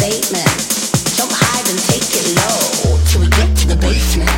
statement. Jump high and take it low till we get to the basement.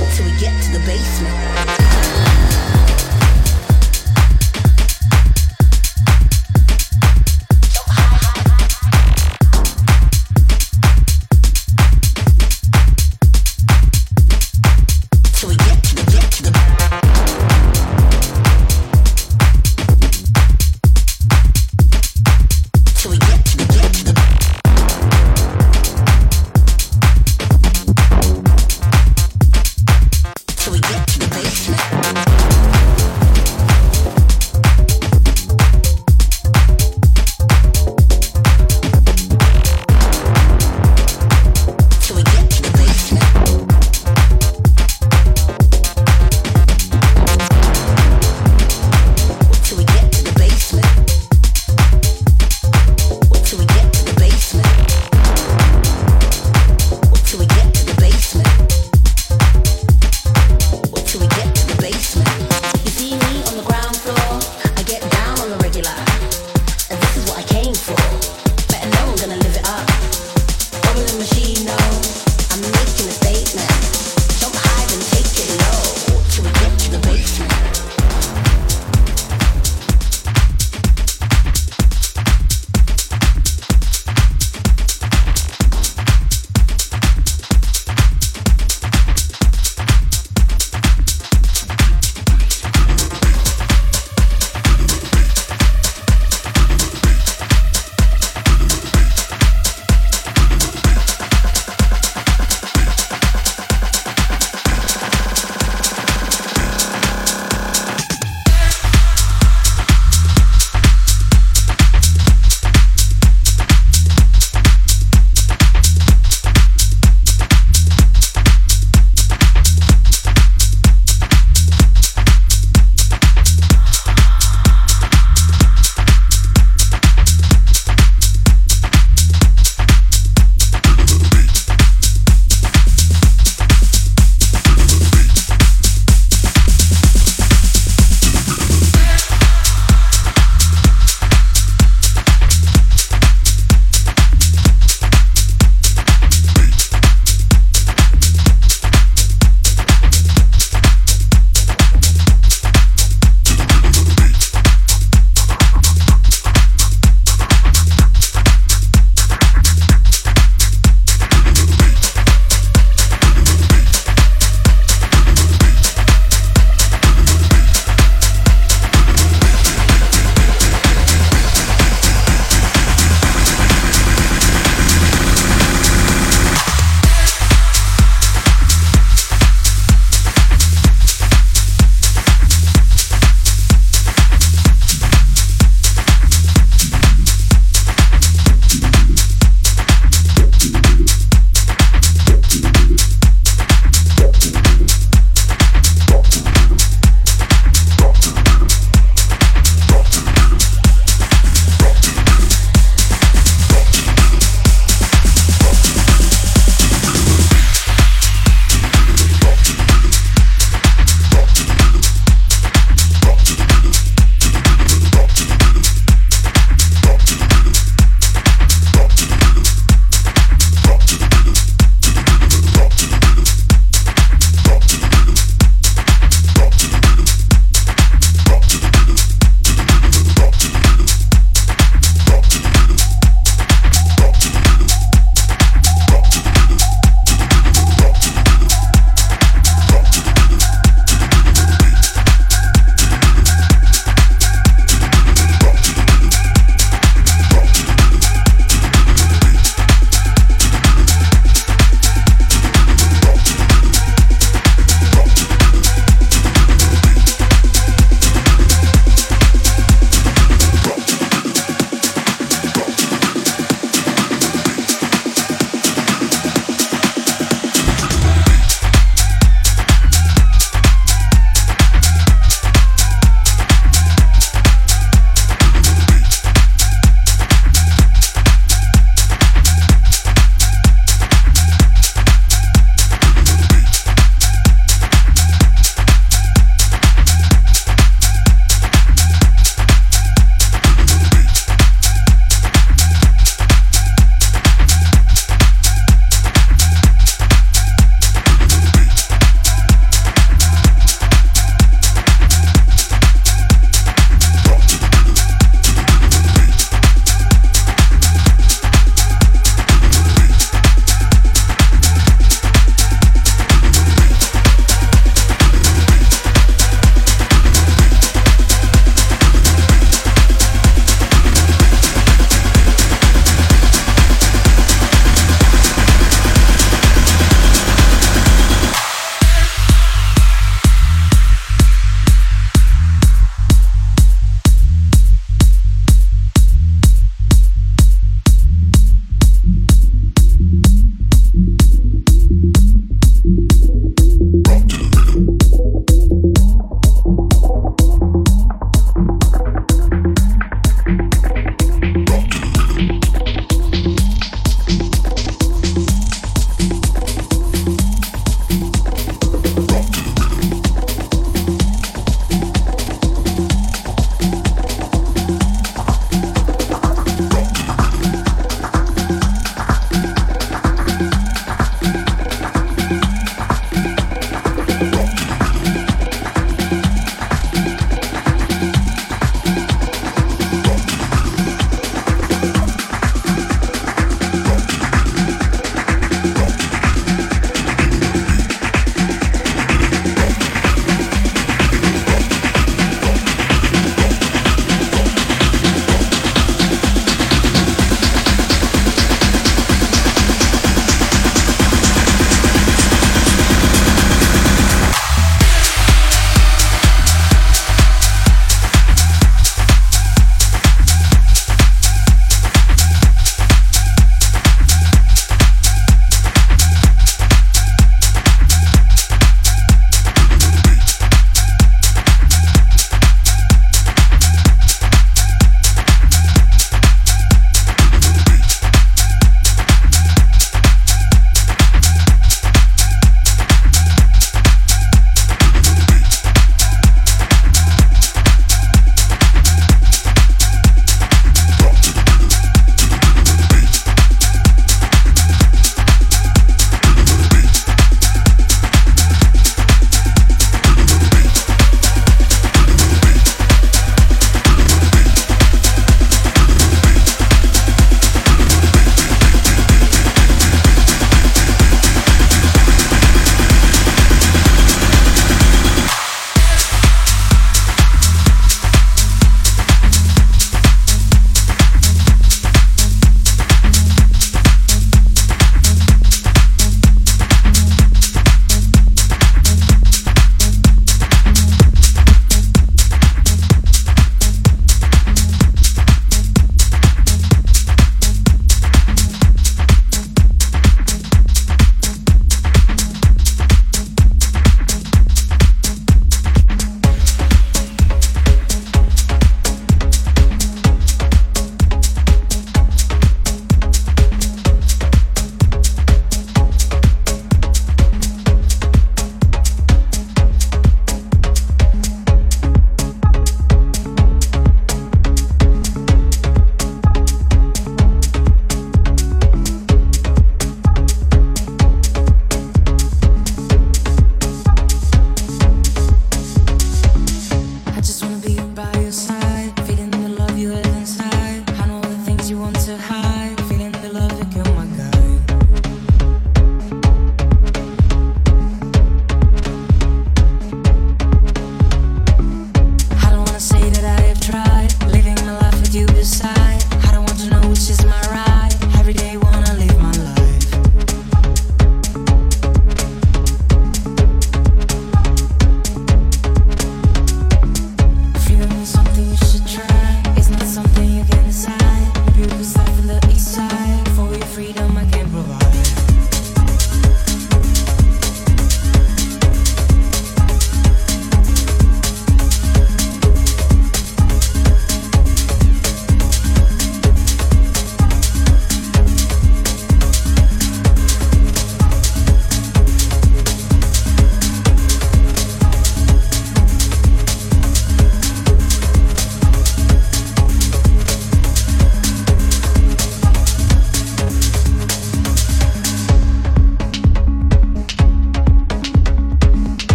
Till we get to the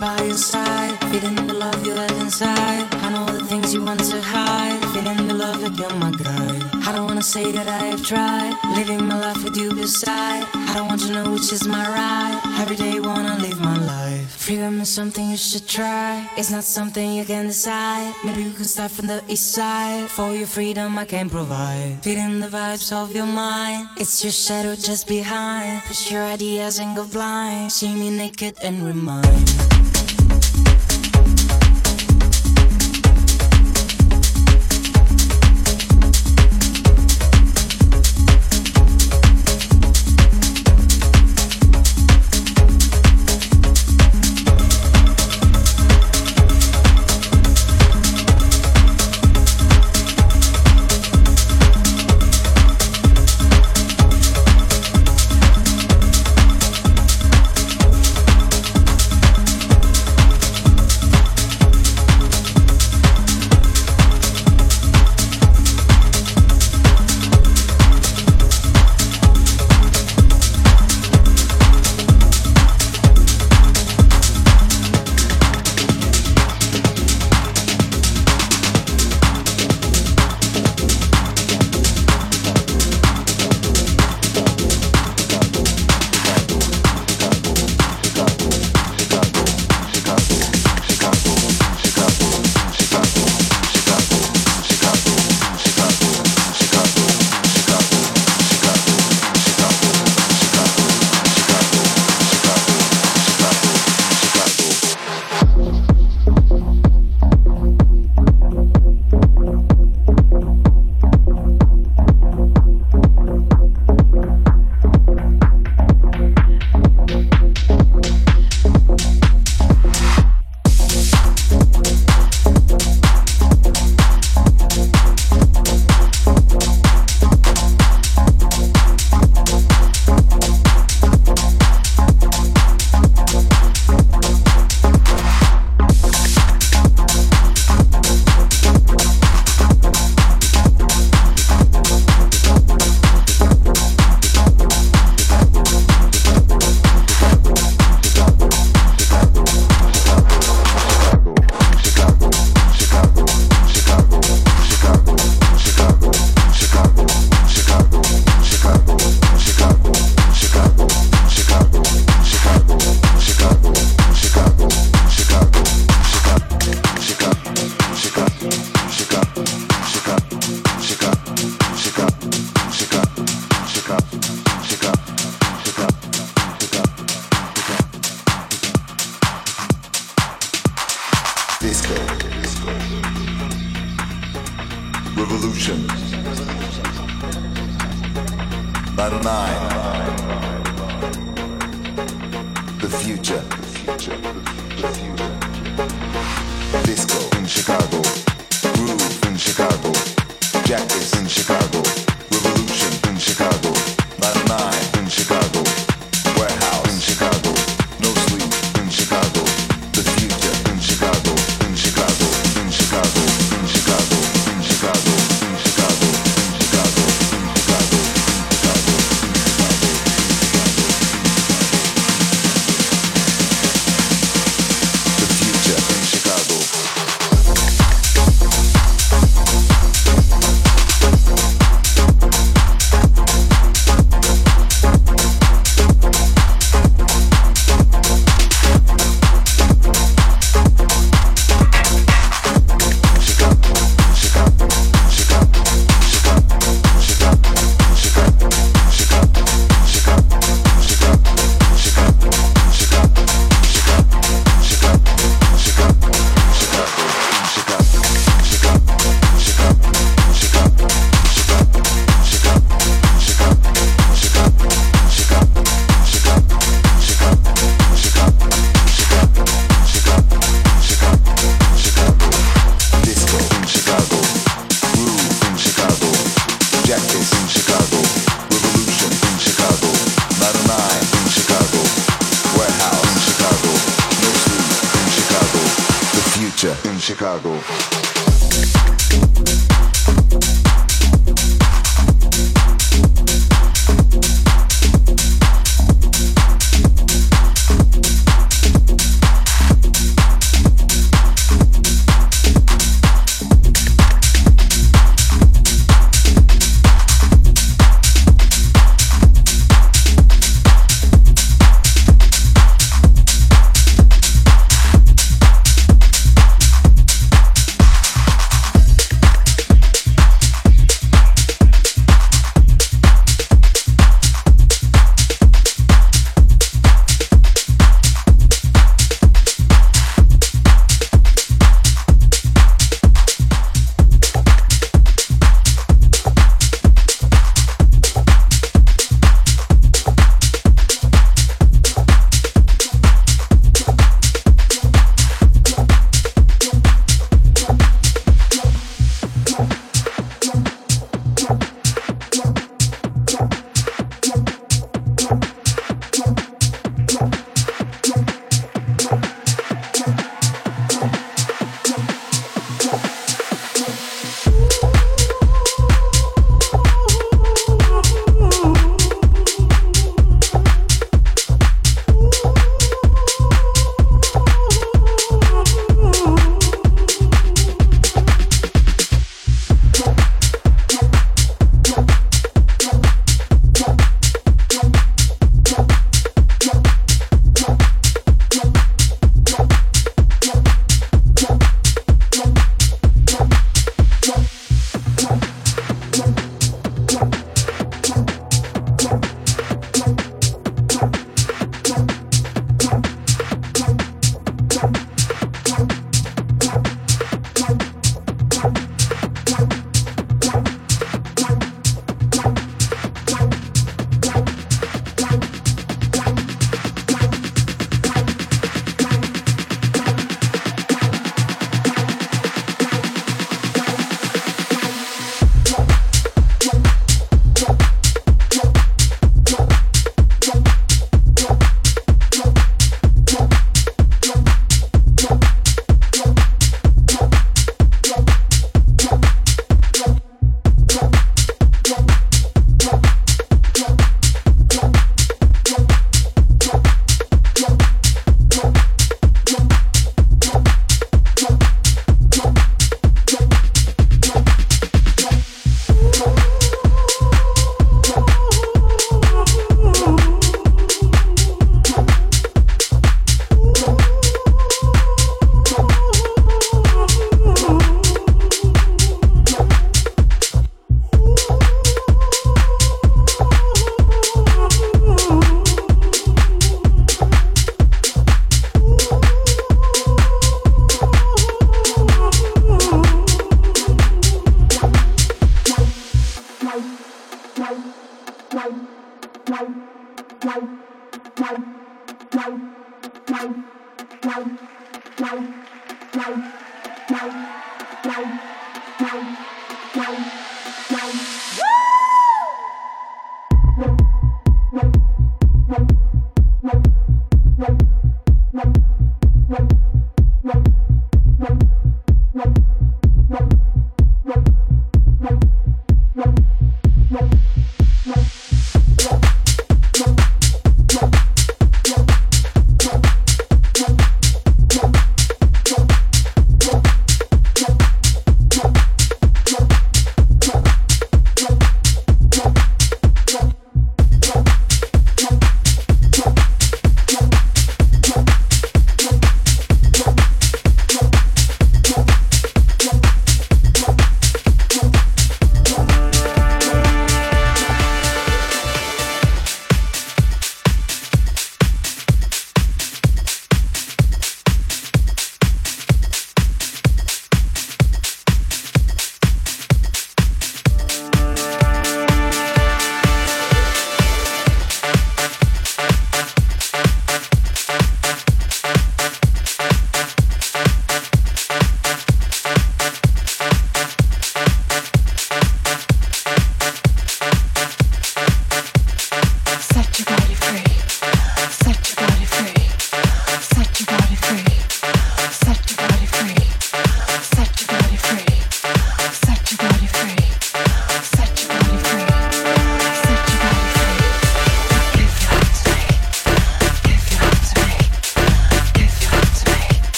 by your side, feeling the love you have inside. I know the things you want to hide, feeling the love like you're my guide. I don't wanna say that I have tried, living my life with you beside. I don't want to know which is my right, every day wanna live my life. Freedom is something you should try, it's not something you can decide. Maybe you could start from the east side, for your freedom I can provide. Feeling the vibes of your mind, it's your shadow just behind. Push your ideas and go blind, see me naked and remind.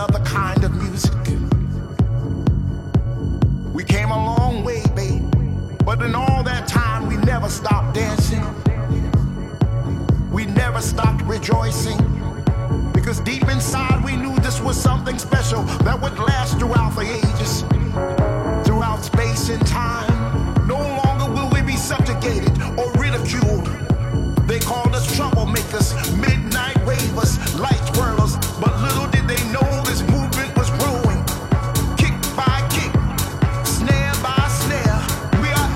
another kind of music. We came a long way, babe, but in all that time we never stopped dancing. We never stopped rejoicing, because deep inside we knew this was something special that would last throughout the ages, throughout space and time. No longer will we be subjugated or ridiculed. They called us troublemakers, midnight ravers, light twirlers, but little did they know this movement was growing. Kick by kick, snare by snare, we are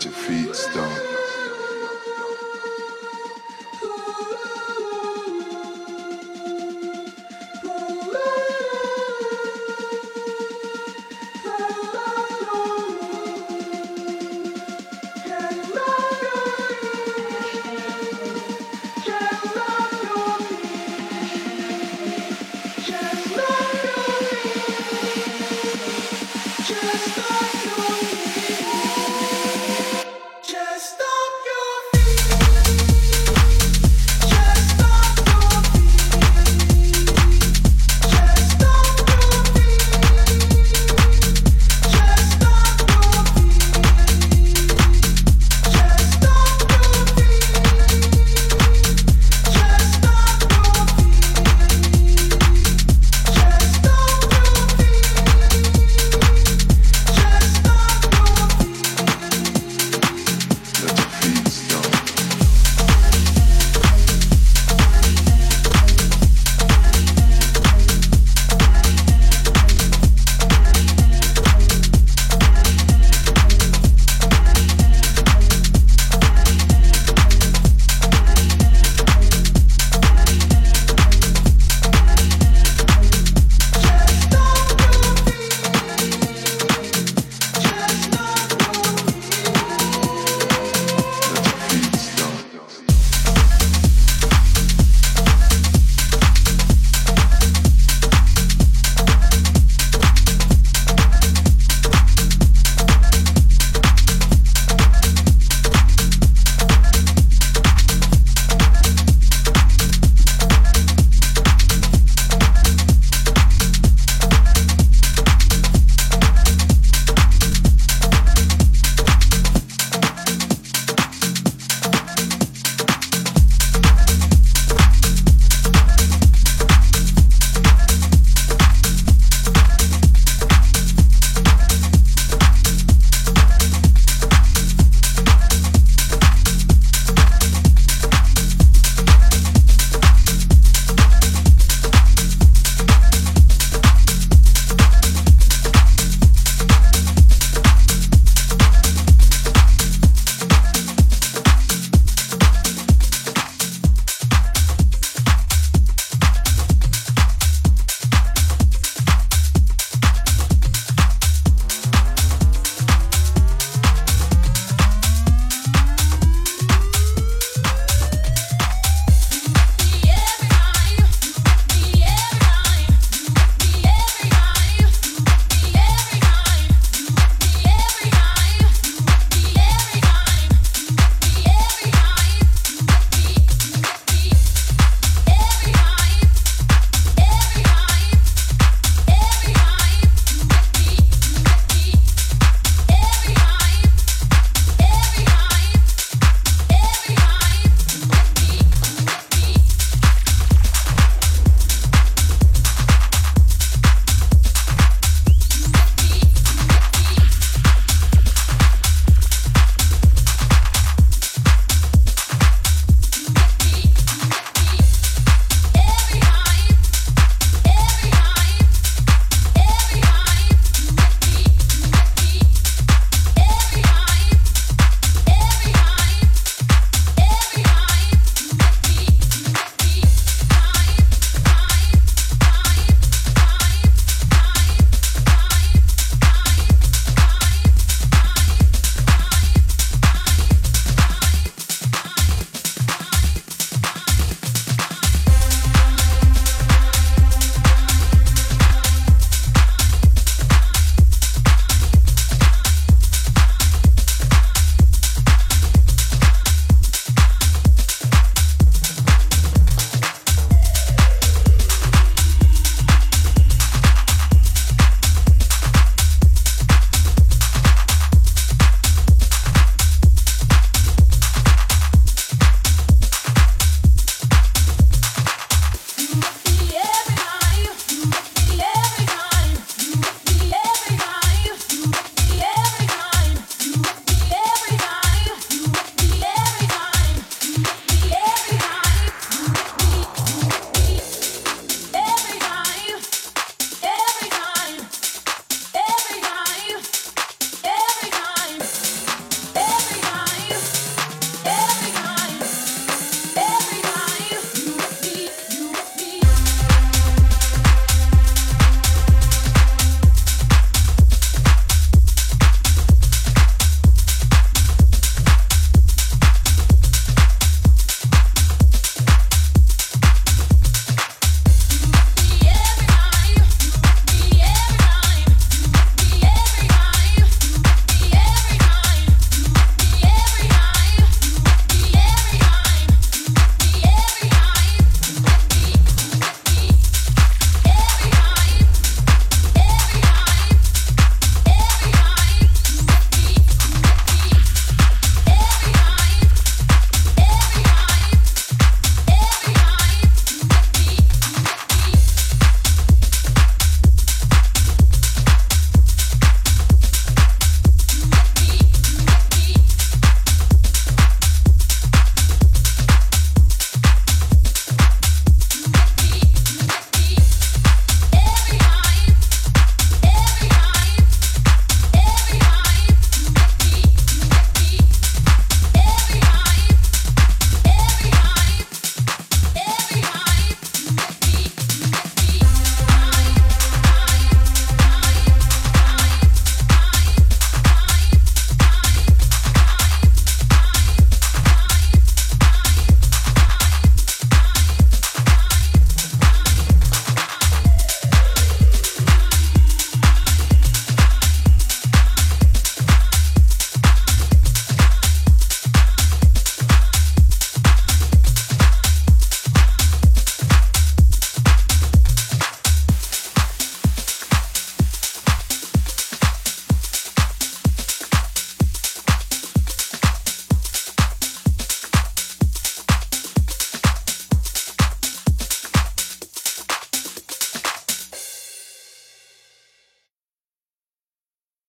such a feedstock.